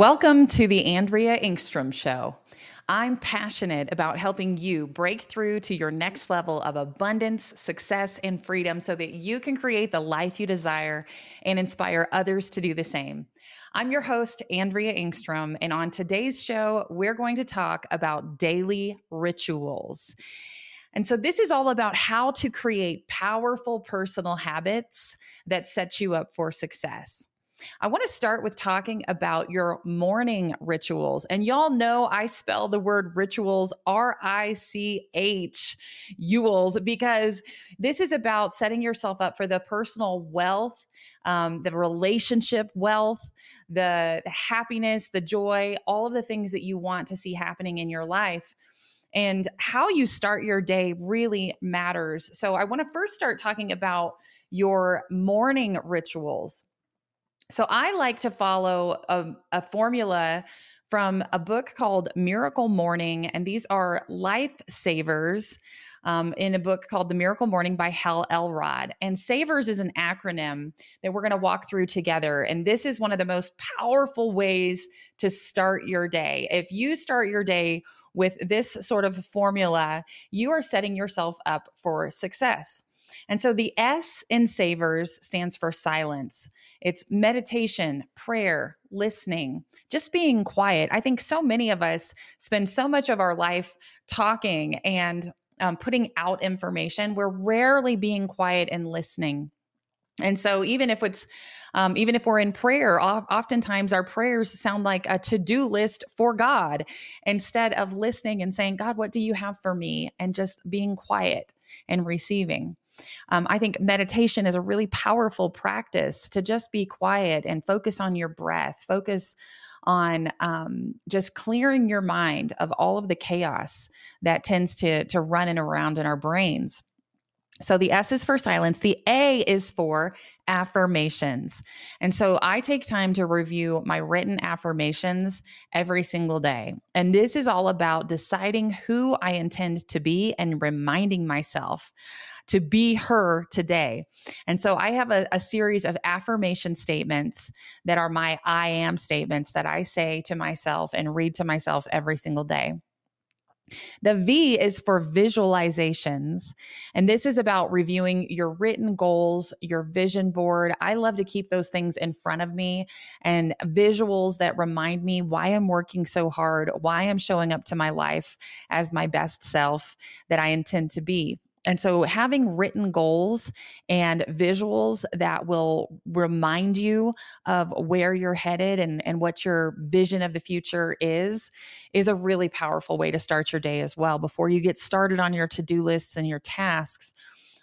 Welcome to the Andrea Engstrom Show. I'm passionate about helping you break through to your next level of abundance, success, and freedom so that you can create the life you desire and inspire others to do the same. I'm your host, Andrea Engstrom, and on today's show, we're going to talk about daily rituals. And so this is all about how to create powerful personal habits that set you up for success. I want to start with talking about your morning rituals. And y'all know I spell the word rituals, R-I-C-H-U-L-S, because this is about setting yourself up for the personal wealth, the relationship wealth, the happiness, the joy, all of the things that you want to see happening in your life. And how you start your day really matters. So I want to first start talking about your morning rituals. So I like to follow a formula from a book called Miracle Morning, and these are life savers in a book called The Miracle Morning by Hal Elrod. And SAVERS is an acronym that we're going to walk through together. And this is one of the most powerful ways to start your day. If you start your day with this sort of formula, you are setting yourself up for success. And so the S in SAVERS stands for silence. It's meditation, prayer, listening, just being quiet. I think so many of us spend so much of our life talking and putting out information. We're rarely being quiet and listening. And so even if we're in prayer, oftentimes our prayers sound like a to-do list for God instead of listening and saying, God, what do you have for me? And just being quiet and receiving. I think meditation is a really powerful practice to just be quiet and focus on your breath, focus on just clearing your mind of all of the chaos that tends to run and around in our brains. So the S is for silence. The A is for affirmations. And so I take time to review my written affirmations every single day. And this is all about deciding who I intend to be and reminding myself to be her today. And so I have a series of affirmation statements that are my I am statements that I say to myself and read to myself every single day. The V is for visualizations, and this is about reviewing your written goals, your vision board. I love to keep those things in front of me and visuals that remind me why I'm working so hard, why I'm showing up to my life as my best self that I intend to be. And so having written goals and visuals that will remind you of where you're headed and what your vision of the future is a really powerful way to start your day as well. Before you get started on your to-do lists and your tasks,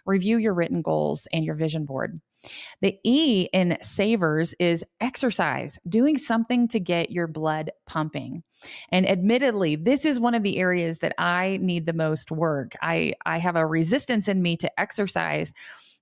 review your written goals and your vision board. The E in SAVERS is exercise, doing something to get your blood pumping. And admittedly, this is one of the areas that I need the most work. I have a resistance in me to exercise,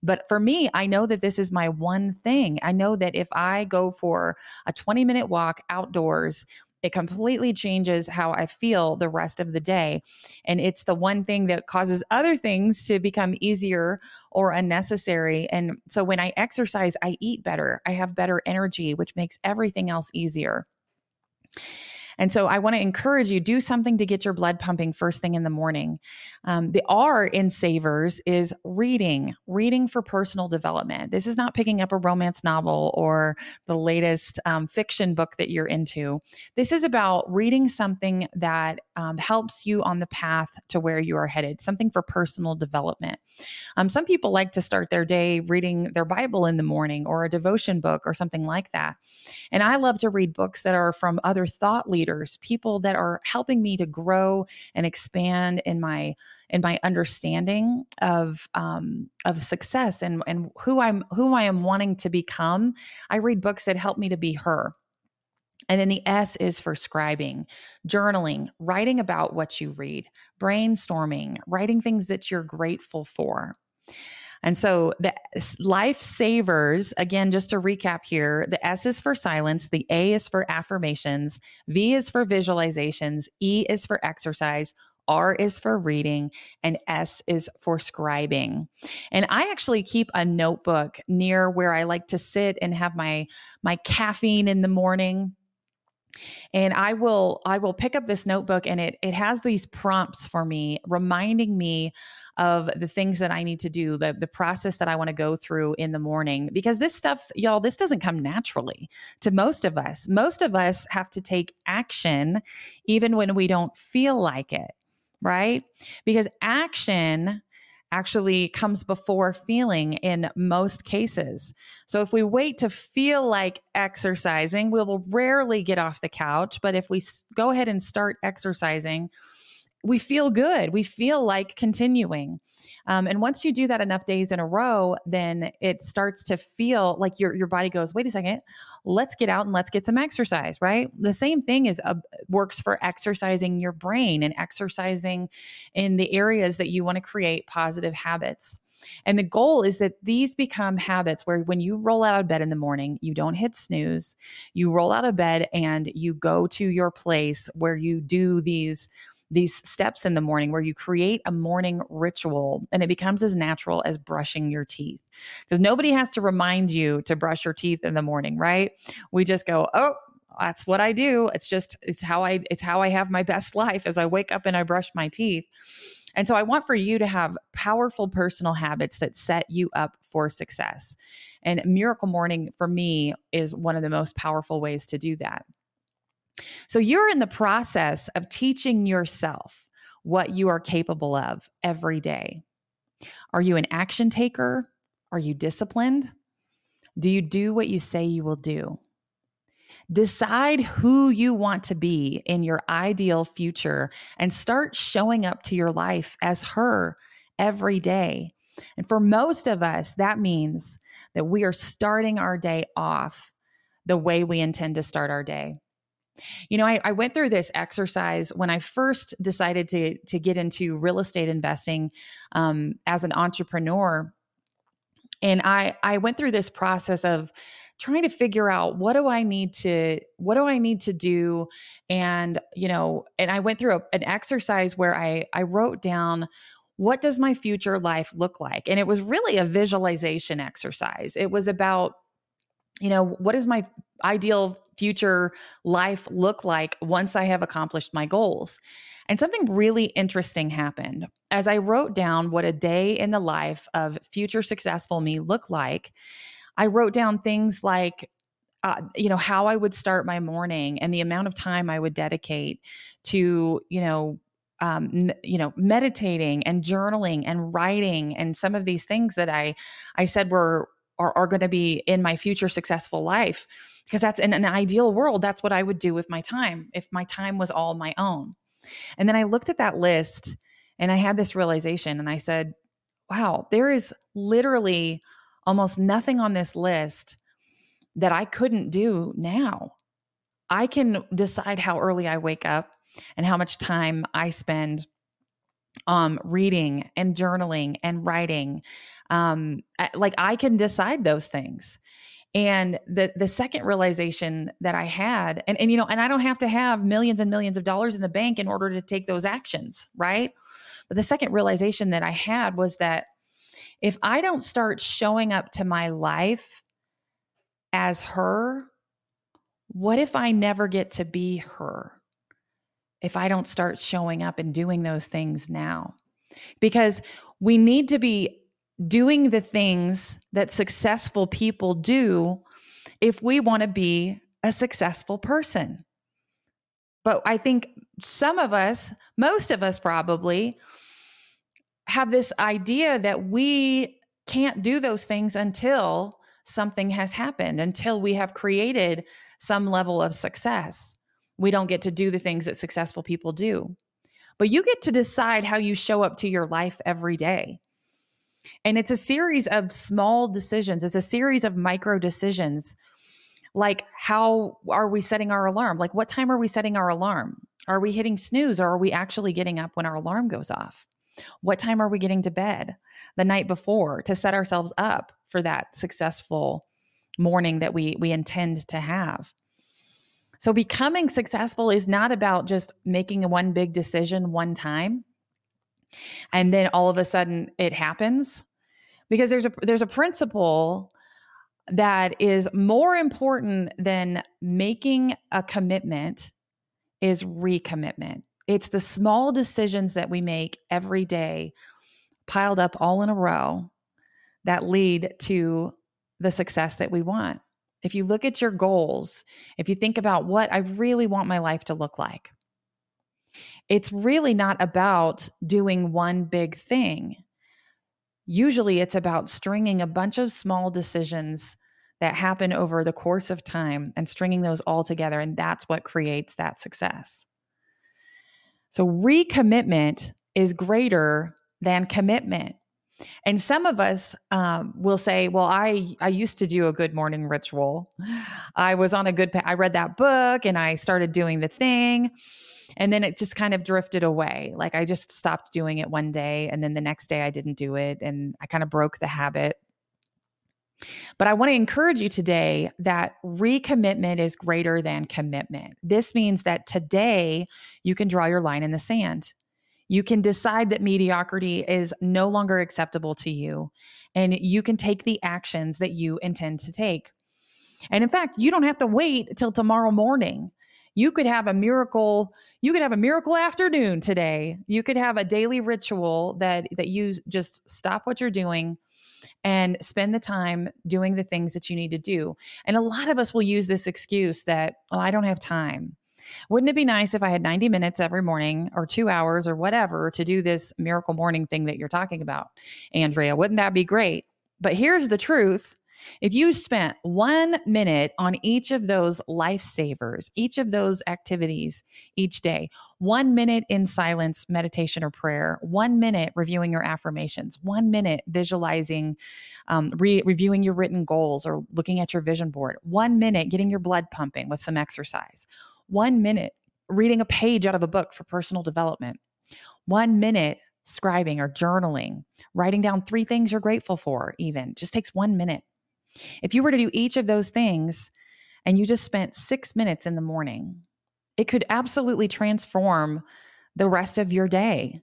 but for me, I know that this is my one thing. I know that if I go for a 20-minute walk outdoors, it completely changes how I feel the rest of the day. And it's the one thing that causes other things to become easier or unnecessary. And so when I exercise, I eat better. I have better energy, which makes everything else easier. And so I want to encourage you, do something to get your blood pumping first thing in the morning. The R in SAVERS is reading for personal development. This is not picking up a romance novel or the latest fiction book that you're into. This is about reading something that helps you on the path to where you are headed, something for personal development. Some people like to start their day reading their Bible in the morning or a devotion book or something like that. And I love to read books that are from other thought leaders, people that are helping me to grow and expand in my understanding of success and who I am wanting to become. I read books that help me to be her. And then the S is for scribing, journaling, writing about what you read, brainstorming, writing things that you're grateful for. And so the life savers, again, just to recap here, the S is for silence, the A is for affirmations, V is for visualizations, E is for exercise, R is for reading, and S is for scribing. And I actually keep a notebook near where I like to sit and have my caffeine in the morning. And I will pick up this notebook, and it has these prompts for me, reminding me of the things that I need to do, the process that I want to go through in the morning. Because this stuff, y'all, this doesn't come naturally to most of us. Most of us have to take action even when we don't feel like it, right? Because action actually comes before feeling in most cases. So if we wait to feel like exercising, we will rarely get off the couch. But if we go ahead and start exercising, we feel good. We feel like continuing. And once you do that enough days in a row, then it starts to feel like your body goes, wait a second, let's get out and let's get some exercise, right? The same thing is works for exercising your brain and exercising in the areas that you want to create positive habits. And the goal is that these become habits where when you roll out of bed in the morning, you don't hit snooze, you roll out of bed and you go to your place where you do these steps in the morning, where you create a morning ritual, and it becomes as natural as brushing your teeth, because nobody has to remind you to brush your teeth in the morning, right? We just go, oh, that's what I do. It's how I have my best life, as I wake up and I brush my teeth. And so I want for you to have powerful personal habits that set you up for success. And Miracle Morning for me is one of the most powerful ways to do that. So you're in the process of teaching yourself what you are capable of every day. Are you an action taker? Are you disciplined? Do you do what you say you will do? Decide who you want to be in your ideal future and start showing up to your life as her every day. And for most of us, that means that we are starting our day off the way we intend to start our day. You know, I went through this exercise when I first decided to get into real estate investing as an entrepreneur. And I went through this process of trying to figure out what do I need to do. And, you know, and I went through an exercise where I wrote down, what does my future life look like? And it was really a visualization exercise. It was about, you know, what does my ideal future life look like once I have accomplished my goals? And something really interesting happened. As I wrote down what a day in the life of future successful me looked like, I wrote down things like, you know, how I would start my morning and the amount of time I would dedicate to, meditating and journaling and writing, and some of these things that I said are going to be in my future successful life, because that's in an ideal world. That's what I would do with my time if my time was all my own. And then I looked at that list and I had this realization, and I said, wow, there is literally almost nothing on this list that I couldn't do now. I can decide how early I wake up and how much time I spend reading and journaling and writing. Like I can decide those things. And the second realization that I had, and you know, and I don't have to have millions and millions of dollars in the bank in order to take those actions, right? But the second realization that I had was that if I don't start showing up to my life as her, what if I never get to be her? If I don't start showing up and doing those things now, because we need to be doing the things that successful people do if we want to be a successful person. But I think some of us, most of us probably, have this idea that we can't do those things until something has happened, until we have created some level of success. We don't get to do the things that successful people do. But you get to decide how you show up to your life every day. And it's a series of small decisions. It's a series of micro decisions. Like, how are we setting our alarm? Like, what time are we setting our alarm? Are we hitting snooze, or are we actually getting up when our alarm goes off? What time are we getting to bed the night before to set ourselves up for that successful morning that we intend to have? So becoming successful is not about just making one big decision one time and then all of a sudden it happens, because there's a principle that is more important than making a commitment is recommitment. It's the small decisions that we make every day piled up all in a row that lead to the success that we want. If you look at your goals, if you think about what I really want my life to look like, it's really not about doing one big thing. Usually it's about stringing a bunch of small decisions that happen over the course of time and stringing those all together. And that's what creates that success. So recommitment is greater than commitment. And some of us will say, well, I used to do a good morning ritual. I was on a good path. I read that book and I started doing the thing. And then it just kind of drifted away. Like I just stopped doing it one day. And then the next day I didn't do it. And I kind of broke the habit. But I want to encourage you today that recommitment is greater than commitment. This means that today you can draw your line in the sand. You can decide that mediocrity is no longer acceptable to you, and you can take the actions that you intend to take. And in fact, you don't have to wait till tomorrow morning. You could have a miracle. You could have a miracle afternoon today. You could have a daily ritual that you just stop what you're doing and spend the time doing the things that you need to do. And a lot of us will use this excuse that, oh, I don't have time. Wouldn't it be nice if I had 90 minutes every morning or 2 hours or whatever to do this miracle morning thing that you're talking about, Andrea? Wouldn't that be great? But here's the truth. If you spent 1 minute on each of those lifesavers, each of those activities each day, 1 minute in silence, meditation or prayer, 1 minute reviewing your affirmations, 1 minute visualizing, reviewing your written goals or looking at your vision board, 1 minute getting your blood pumping with some exercise, 1 minute reading a page out of a book for personal development, 1 minute scribing or journaling, writing down 3 things you're grateful for even, just takes 1 minute. If you were to do each of those things and you just spent 6 minutes in the morning, it could absolutely transform the rest of your day.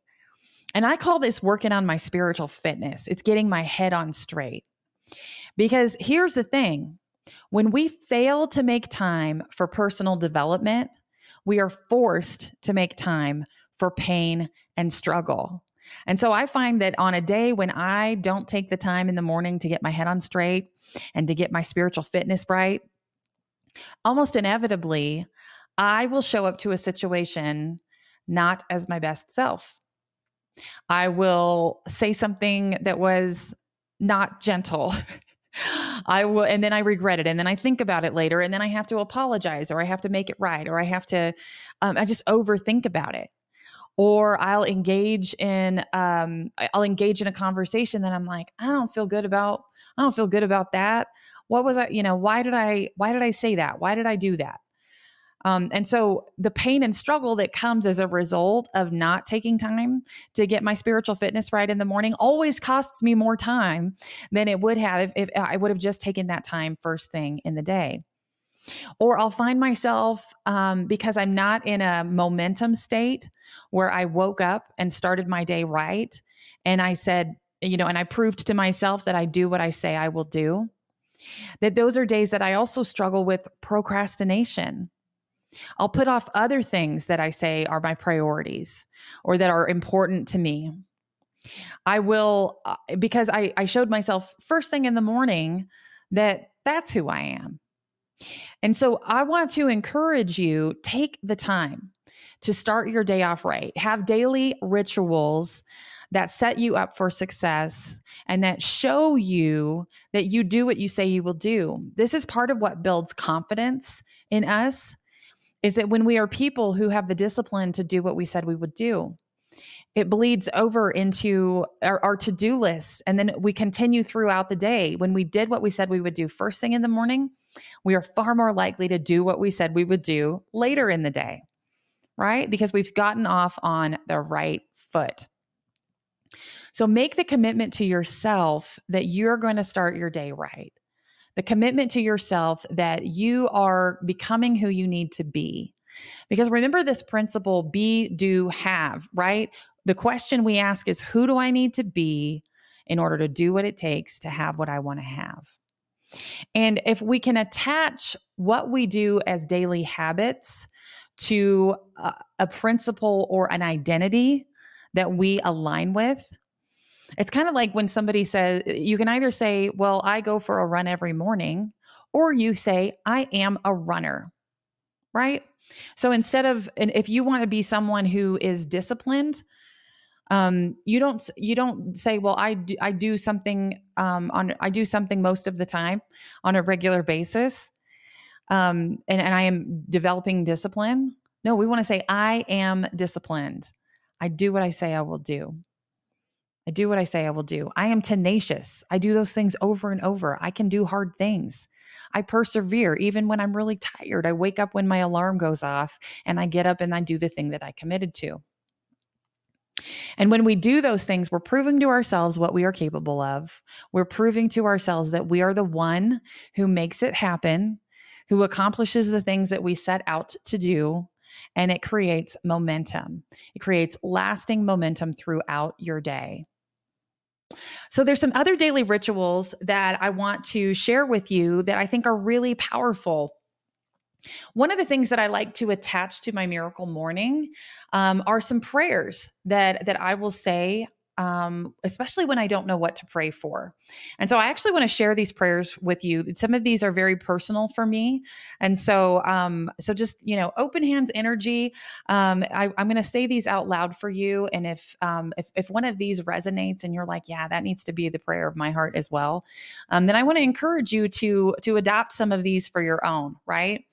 And I call this working on my spiritual fitness. It's getting my head on straight. Because here's the thing. When we fail to make time for personal development, we are forced to make time for pain and struggle. And so I find that on a day when I don't take the time in the morning to get my head on straight and to get my spiritual fitness right, almost inevitably, I will show up to a situation not as my best self. I will say something that was not gentle. I will, and then I regret it. And then I think about it later. And then I have to apologize, or I have to make it right. Or I have to, I just overthink about it. Or I'll engage in a conversation that I'm like, I don't feel good about that. What was I, why did I say that? Why did I do that? And so the pain and struggle that comes as a result of not taking time to get my spiritual fitness right in the morning always costs me more time than it would have if I would have just taken that time first thing in the day. Or I'll find myself, because I'm not in a momentum state where I woke up and started my day right. And I said, and I proved to myself that I do what I say I will do, that those are days that I also struggle with procrastination. I'll put off other things that I say are my priorities or that are important to me. I will, because I showed myself first thing in the morning that that's who I am. And so I want to encourage you, take the time to start your day off right. Have daily rituals that set you up for success and that show you that you do what you say you will do. This is part of what builds confidence in us, is that when we are people who have the discipline to do what we said we would do, it bleeds over into our to-do list. And then we continue throughout the day. When we did what we said we would do first thing in the morning, we are far more likely to do what we said we would do later in the day, right? Because we've gotten off on the right foot. So make the commitment to yourself that you're going to start your day right. The commitment to yourself that you are becoming who you need to be. Because remember this principle, be, do, have, right? The question we ask is, who do I need to be in order to do what it takes to have what I want to have? And if we can attach what we do as daily habits to a principle or an identity that we align with, it's kind of like when somebody says, you can either say, well, I go for a run every morning, or you say, I am a runner, right? So instead of, and if you want to be someone who is disciplined, you don't say, well, I do something most of the time on a regular basis. And I am developing discipline. No, we want to say, I am disciplined. I do what I say I will do. I do what I say I will do. I am tenacious. I do those things over and over. I can do hard things. I persevere even when I'm really tired. I wake up when my alarm goes off and I get up and I do the thing that I committed to. And when we do those things, we're proving to ourselves what we are capable of. We're proving to ourselves that we are the one who makes it happen, who accomplishes the things that we set out to do, and it creates momentum. It creates lasting momentum throughout your day. So there's some other daily rituals that I want to share with you that I think are really powerful. One of the things that I like to attach to my Miracle Morning are some prayers that I will say, especially when I don't know what to pray for. And so I actually want to share these prayers with you. Some of these are very personal for me. And so, just, open hands energy. I'm going to say these out loud for you. And if one of these resonates and you're like, yeah, that needs to be the prayer of my heart as well. Then I want to encourage you to adopt some of these for your own, right?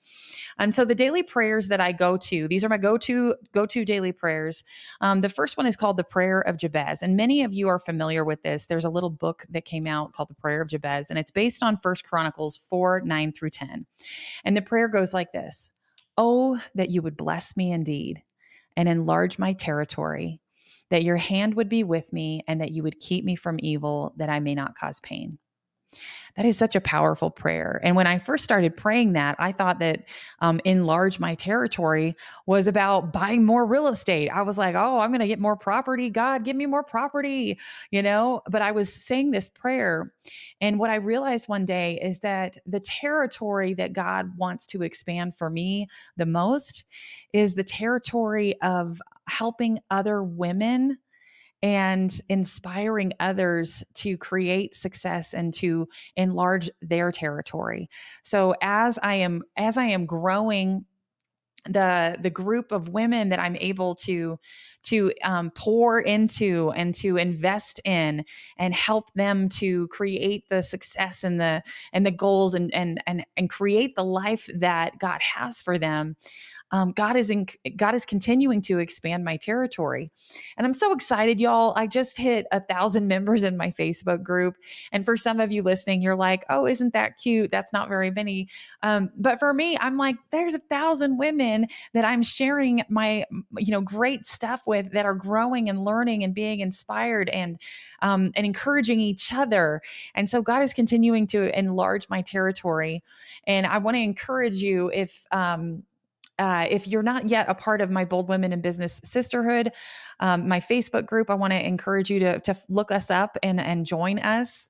And so the daily prayers that I go to, these are my go-to daily prayers. The first one is called the Prayer of Jabez. And many of you are familiar with this. There's a little book that came out called the Prayer of Jabez, and it's based on 1 Chronicles 4:9 through 10. And the prayer goes like this. Oh, that you would bless me indeed and enlarge my territory, that your hand would be with me and that you would keep me from evil, that I may not cause pain. That is such a powerful prayer. And when I first started praying that, I thought that enlarge my territory was about buying more real estate. I was like, oh, I'm going to get more property. God, give me more property, But I was saying this prayer. And what I realized one day is that the territory that God wants to expand for me the most is the territory of helping other women and inspiring others to create success and to enlarge their territory. So as I am growing the group of women that I'm able to pour into and to invest in and help them to create the success and the goals and create the life that God has for them. God is continuing to expand my territory. And I'm so excited, y'all. I just hit 1,000 members in my Facebook group. And for some of you listening, you're like, oh, isn't that cute? That's not very many. But for me, I'm like, there's 1,000 women that I'm sharing my, great stuff with that are growing and learning and being inspired and encouraging each other. And so God is continuing to enlarge my territory. And I want to encourage you if you're not yet a part of my Bold Women in Business Sisterhood, my Facebook group, I want to encourage you to look us up and join us.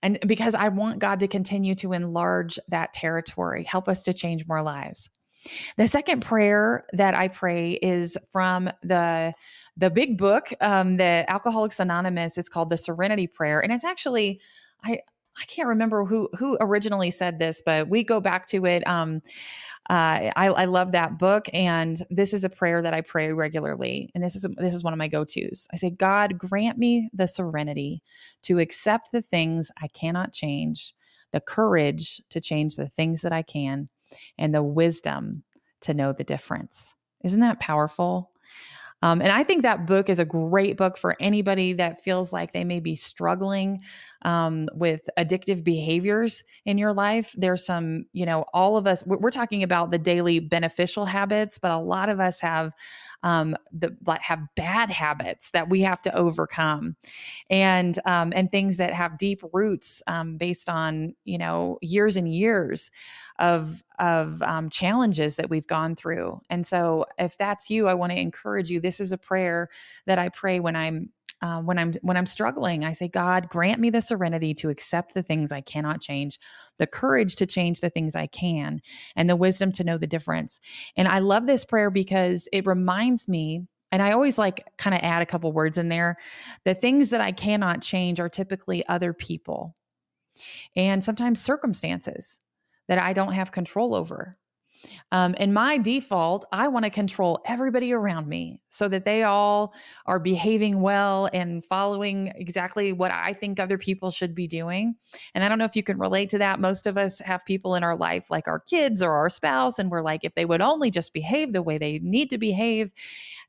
And because I want God to continue to enlarge that territory, help us to change more lives. The second prayer that I pray is from the big book, the Alcoholics Anonymous. It's called the Serenity Prayer. And it's actually, I can't remember who originally said this, but we go back to it. I love that book. And this is a prayer that I pray regularly. And this is one of my go-tos. I say, God, grant me the serenity to accept the things I cannot change, the courage to change the things that I can, and the wisdom to know the difference. Isn't that powerful? And I think that book is a great book for anybody that feels like they may be struggling with addictive behaviors in your life. There's some, all of us, we're talking about the daily beneficial habits, but a lot of us have bad habits that we have to overcome, and things that have deep roots based on years and years of challenges that we've gone through. And so, if that's you, I want to encourage you. This is a prayer that I pray when I'm When I'm struggling, I say, God, grant me the serenity to accept the things I cannot change, the courage to change the things I can, and the wisdom to know the difference. And I love this prayer because it reminds me, and I always like kind of add a couple words in there. The things that I cannot change are typically other people and sometimes circumstances that I don't have control over. And my default, I want to control everybody around me so that they all are behaving well and following exactly what I think other people should be doing. And I don't know if you can relate to that. Most of us have people in our life, like our kids or our spouse, and we're like, if they would only just behave the way they need to behave,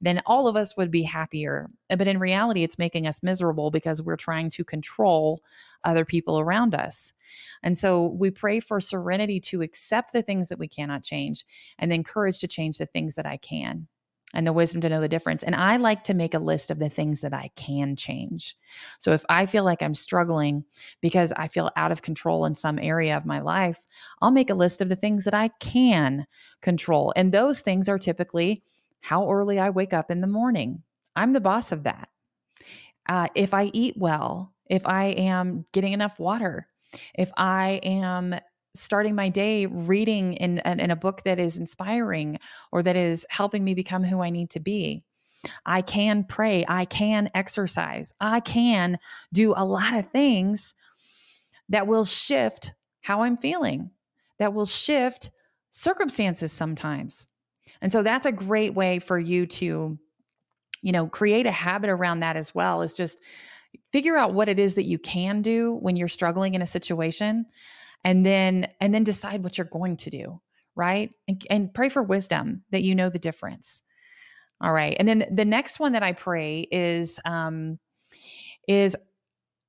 then all of us would be happier. But in reality, it's making us miserable because we're trying to control other people around us. And so we pray for serenity to accept the things that we cannot change, and then courage to change the things that I can, and the wisdom to know the difference. And I like to make a list of the things that I can change. So if I feel like I'm struggling because I feel out of control in some area of my life, I'll make a list of the things that I can control. And those things are typically how early I wake up in the morning. I'm the boss of that. If I eat well, if I am getting enough water, if I am starting my day reading in a book that is inspiring or that is helping me become who I need to be, I can pray, I can exercise, I can do a lot of things that will shift how I'm feeling, that will shift circumstances sometimes. And so that's a great way for you to, you know, create a habit around that as well, is just figure out what it is that you can do when you're struggling in a situation, and then decide what you're going to do, right? And pray for wisdom that you know the difference. All right. And then the next one that I pray is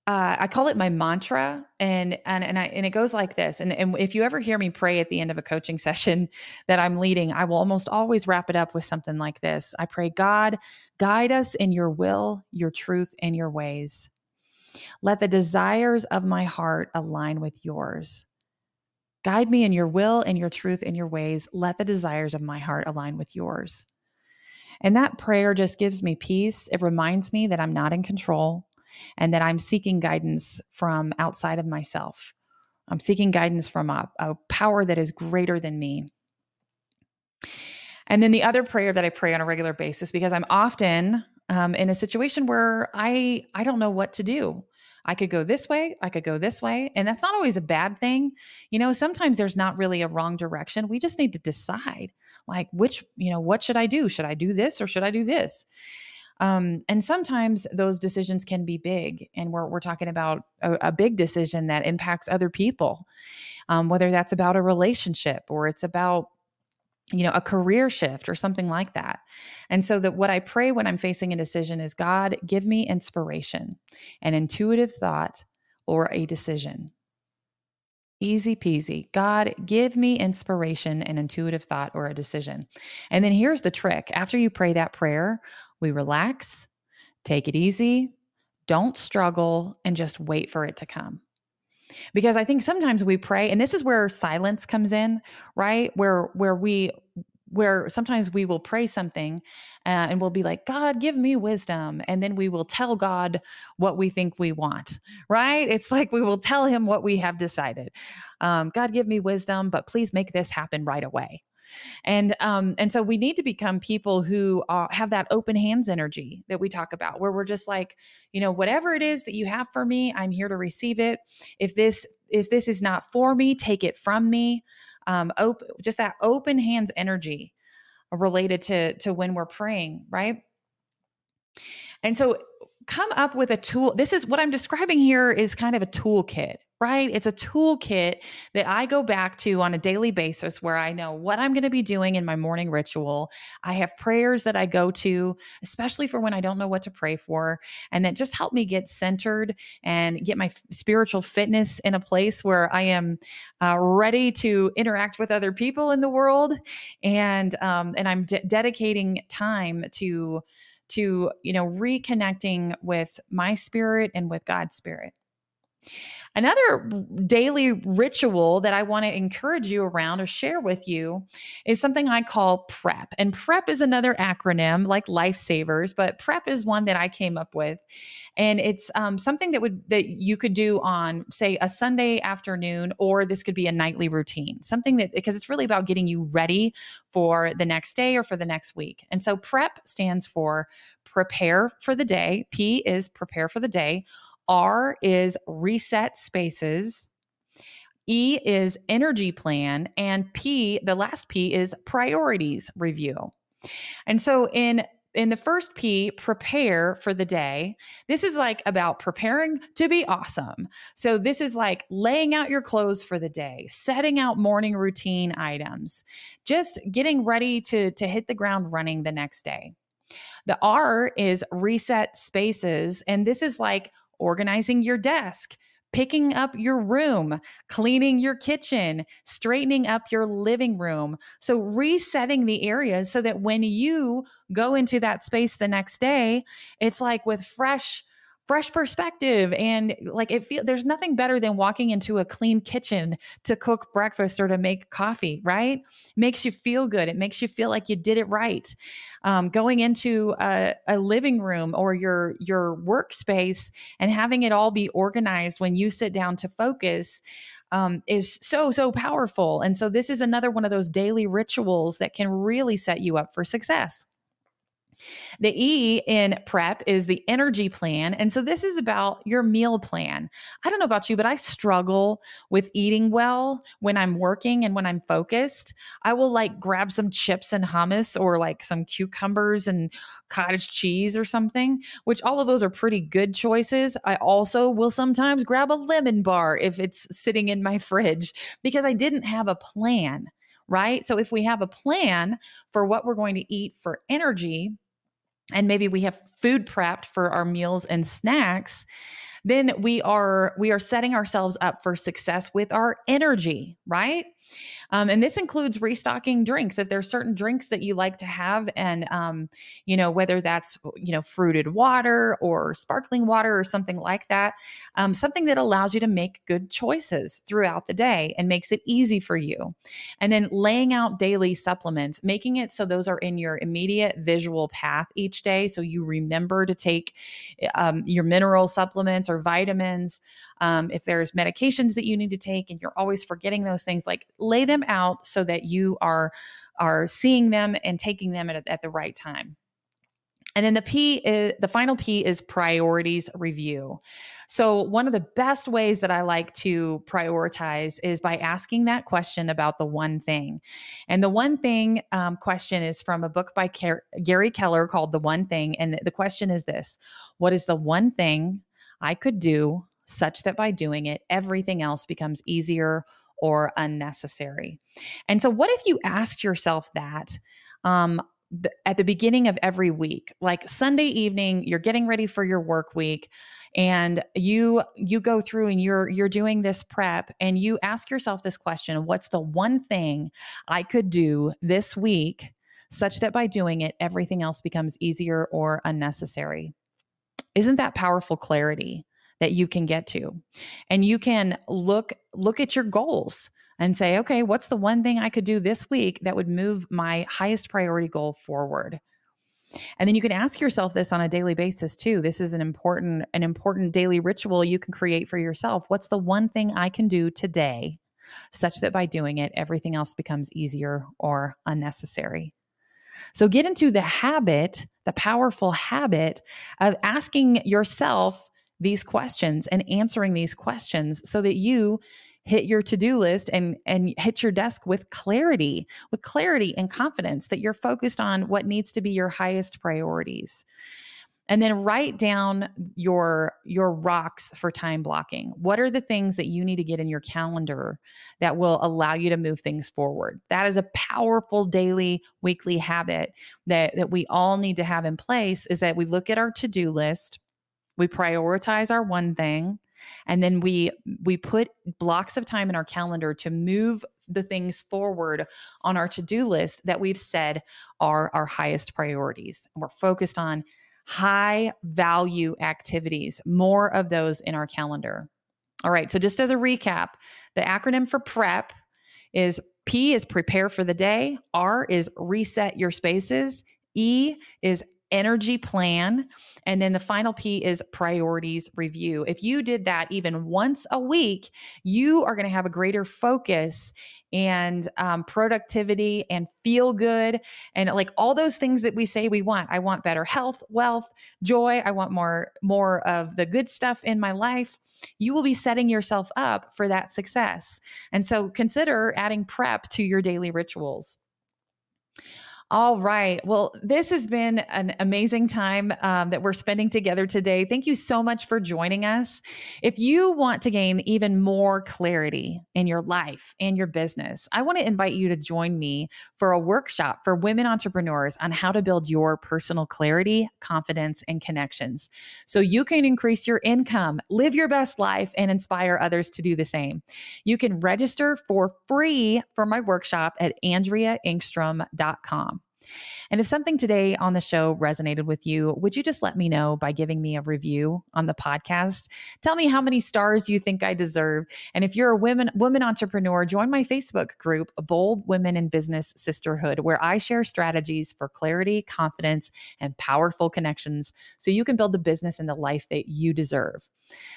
I call it my mantra, and it goes like this. And if you ever hear me pray at the end of a coaching session that I'm leading, I will almost always wrap it up with something like this. I pray, God, guide us in your will, your truth, and your ways. Let the desires of my heart align with yours. Guide me in your will and your truth and your ways. Let the desires of my heart align with yours. And that prayer just gives me peace. It reminds me that I'm not in control, and that I'm seeking guidance from outside of myself. I'm seeking guidance from a power that is greater than me. And then the other prayer that I pray on a regular basis, because I'm often in a situation where I don't know what to do. I could go this way, I could go this way. And that's not always a bad thing. You know, sometimes there's not really a wrong direction. We just need to decide, like, which, you know, what should I do? Should I do this or should I do this? And sometimes those decisions can be big, and we're talking about a big decision that impacts other people, whether that's about a relationship or it's about, you know, a career shift or something like that. And so that what I pray when I'm facing a decision is, God, give me inspiration, an intuitive thought, or a decision. Easy peasy. God, give me inspiration, an intuitive thought, or a decision. And then here's the trick. After you pray that prayer, we relax, take it easy, don't struggle, and just wait for it to come. Because I think sometimes we pray, and this is where silence comes in, right? Where sometimes we will pray something and we'll be like, God, give me wisdom. And then we will tell God what we think we want, right? It's like we will tell him what we have decided. God, give me wisdom, but please make this happen right away. And so we need to become people who have that open hands energy that we talk about, where we're just like, you know, whatever it is that you have for me, I'm here to receive it. If this is not for me, take it from me. Just that open hands energy related to when we're praying, right? And so come up with a tool. This is what I'm describing here is kind of a toolkit, right? It's a toolkit that I go back to on a daily basis, where I know what I'm going to be doing in my morning ritual. I have prayers that I go to, especially for when I don't know what to pray for, and that just help me get centered and get my spiritual fitness in a place where I am ready to interact with other people in the world. And I'm dedicating time to, you know, reconnecting with my spirit and with God's spirit. Another daily ritual that I want to encourage you around or share with you is something I call PREP. And PREP is another acronym like Lifesavers, but PREP is one that I came up with. And it's something that you could do on, say, a Sunday afternoon, or this could be a nightly routine, something that, because it's really about getting you ready for the next day or for the next week. And so PREP stands for prepare for the day. P is prepare for the day. R is reset spaces. E is energy plan. And P, the last P, is priorities review. And so in the first P, prepare for the day, this is like about preparing to be awesome. So this is like laying out your clothes for the day, setting out morning routine items, just getting ready to hit the ground running the next day. The R is reset spaces. And this is like organizing your desk, picking up your room, cleaning your kitchen, straightening up your living room. So resetting the areas so that when you go into that space the next day, it's like with fresh perspective. And like there's nothing better than walking into a clean kitchen to cook breakfast or to make coffee, right? Makes you feel good. It makes you feel like you did it right. Going into a living room or your workspace and having it all be organized when you sit down to focus is so powerful. And so this is another one of those daily rituals that can really set you up for success. The E in PREP is the energy plan. And so this is about your meal plan. I don't know about you, but I struggle with eating well when I'm working and when I'm focused. I will like grab some chips and hummus or like some cucumbers and cottage cheese or something, which all of those are pretty good choices. I also will sometimes grab a lemon bar if it's sitting in my fridge because I didn't have a plan, right? So if we have a plan for what we're going to eat for energy, and maybe we have food prepped for our meals and snacks, then we are setting ourselves up for success with our energy, right? And this includes restocking drinks. If there's certain drinks that you like to have, and whether that's fruited water or sparkling water or something like that, something that allows you to make good choices throughout the day and makes it easy for you. And then laying out daily supplements, making it so those are in your immediate visual path each day, so you remember to take your mineral supplements or vitamins. If there's medications that you need to take and you're always forgetting those things, like lay them out so that you are seeing them and taking them at the right time. And then the final P is priorities review. So one of the best ways that I like to prioritize is by asking that question about the one thing. And the one thing question is from a book by Gary Keller called The One Thing. And the question is this: what is the one thing I could do such that by doing it, everything else becomes easier or unnecessary? And so what if you asked yourself that at the beginning of every week? Like Sunday evening, you're getting ready for your work week, and you go through and you're doing this prep, and you ask yourself this question: what's the one thing I could do this week such that by doing it, everything else becomes easier or unnecessary? Isn't that powerful clarity that you can get to? And you can look at your goals and say, okay, what's the one thing I could do this week that would move my highest priority goal forward? And then you can ask yourself this on a daily basis too. This is an important daily ritual you can create for yourself. What's the one thing I can do today such that by doing it, everything else becomes easier or unnecessary? So get into the habit, the powerful habit of asking yourself these questions and answering these questions so that you hit your to-do list and hit your desk with clarity and confidence that you're focused on what needs to be your highest priorities. And then write down your rocks for time blocking. What are the things that you need to get in your calendar that will allow you to move things forward? That is a powerful daily, weekly habit that we all need to have in place, is that we look at our to-do list, we prioritize our one thing, and then we put blocks of time in our calendar to move the things forward on our to-do list that we've said are our highest priorities. And we're focused on high value activities, more of those in our calendar. All right. So just as a recap, the acronym for PREP is P is prepare for the day. R is reset your spaces. E is energy plan. And then the final P is priorities review. If you did that even once a week, you are going to have a greater focus and productivity and feel good. And like all those things that we say we want, I want better health, wealth, joy. I want more of the good stuff in my life. You will be setting yourself up for that success. And so consider adding prep to your daily rituals. All right. Well, this has been an amazing time that we're spending together today. Thank you so much for joining us. If you want to gain even more clarity in your life and your business, I want to invite you to join me for a workshop for women entrepreneurs on how to build your personal clarity, confidence, and connections so you can increase your income, live your best life, and inspire others to do the same. You can register for free for my workshop at andreaengstrom.com. And if something today on the show resonated with you, would you just let me know by giving me a review on the podcast? Tell me how many stars you think I deserve. And if you're a woman entrepreneur, join my Facebook group, Bold Women in Business Sisterhood, where I share strategies for clarity, confidence, and powerful connections so you can build the business and the life that you deserve.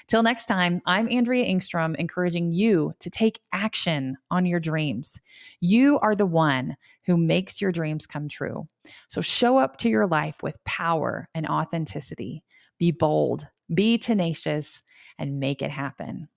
Till next time, I'm Andrea Engstrom, encouraging you to take action on your dreams. You are the one who makes your dreams come true. So show up to your life with power and authenticity. Be bold, be tenacious, and make it happen.